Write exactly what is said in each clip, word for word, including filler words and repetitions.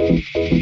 Thank you.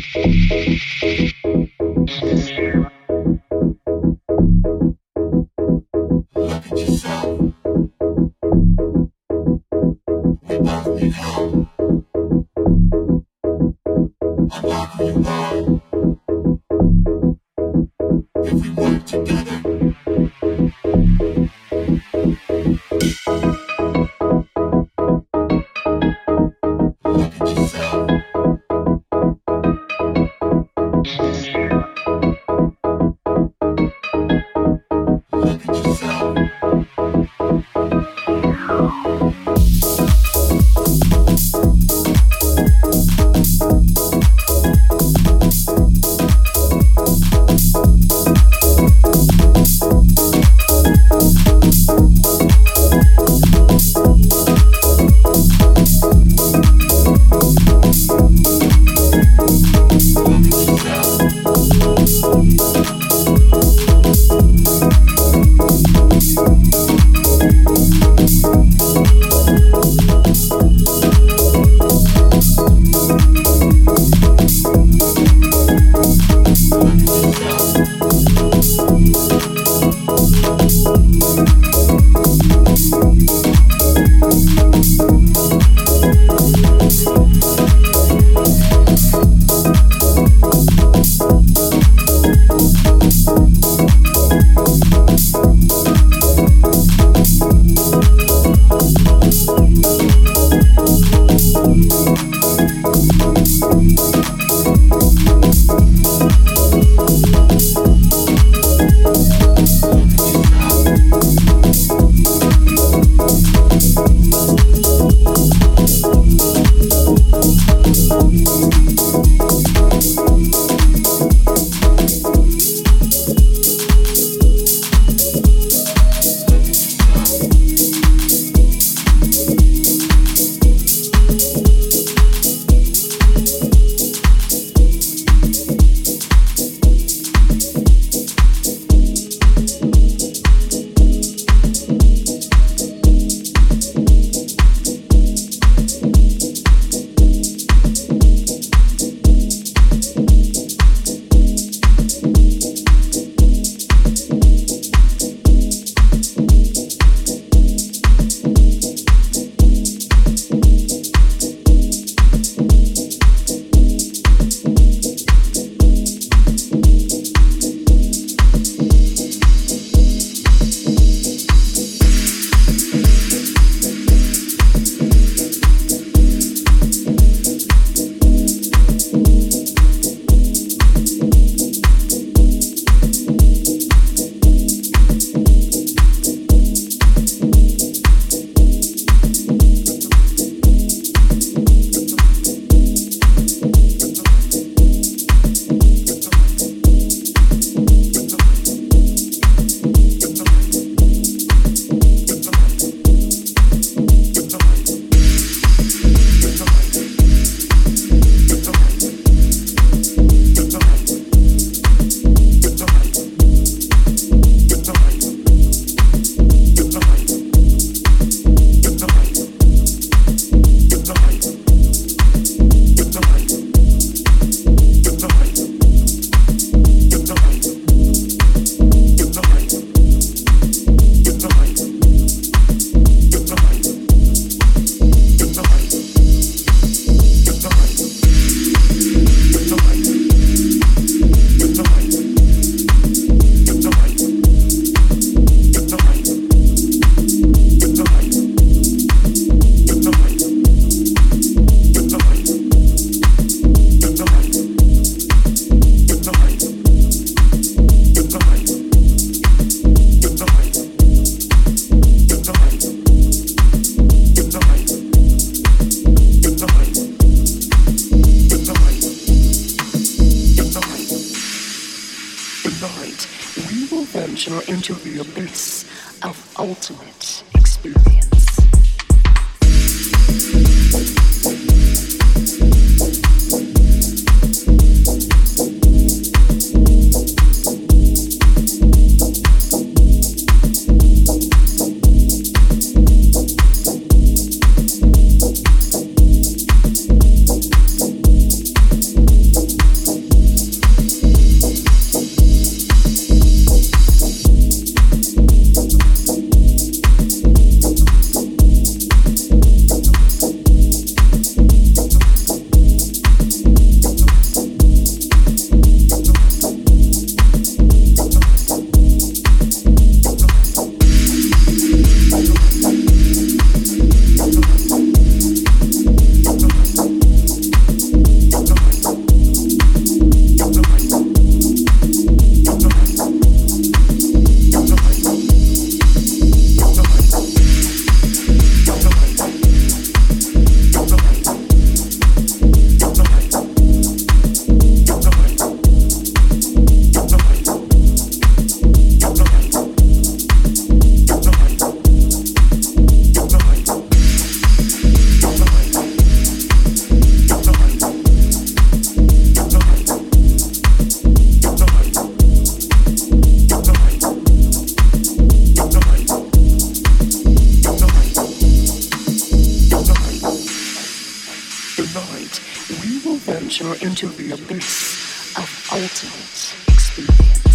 the void, we will venture into the abyss of ultimate experience.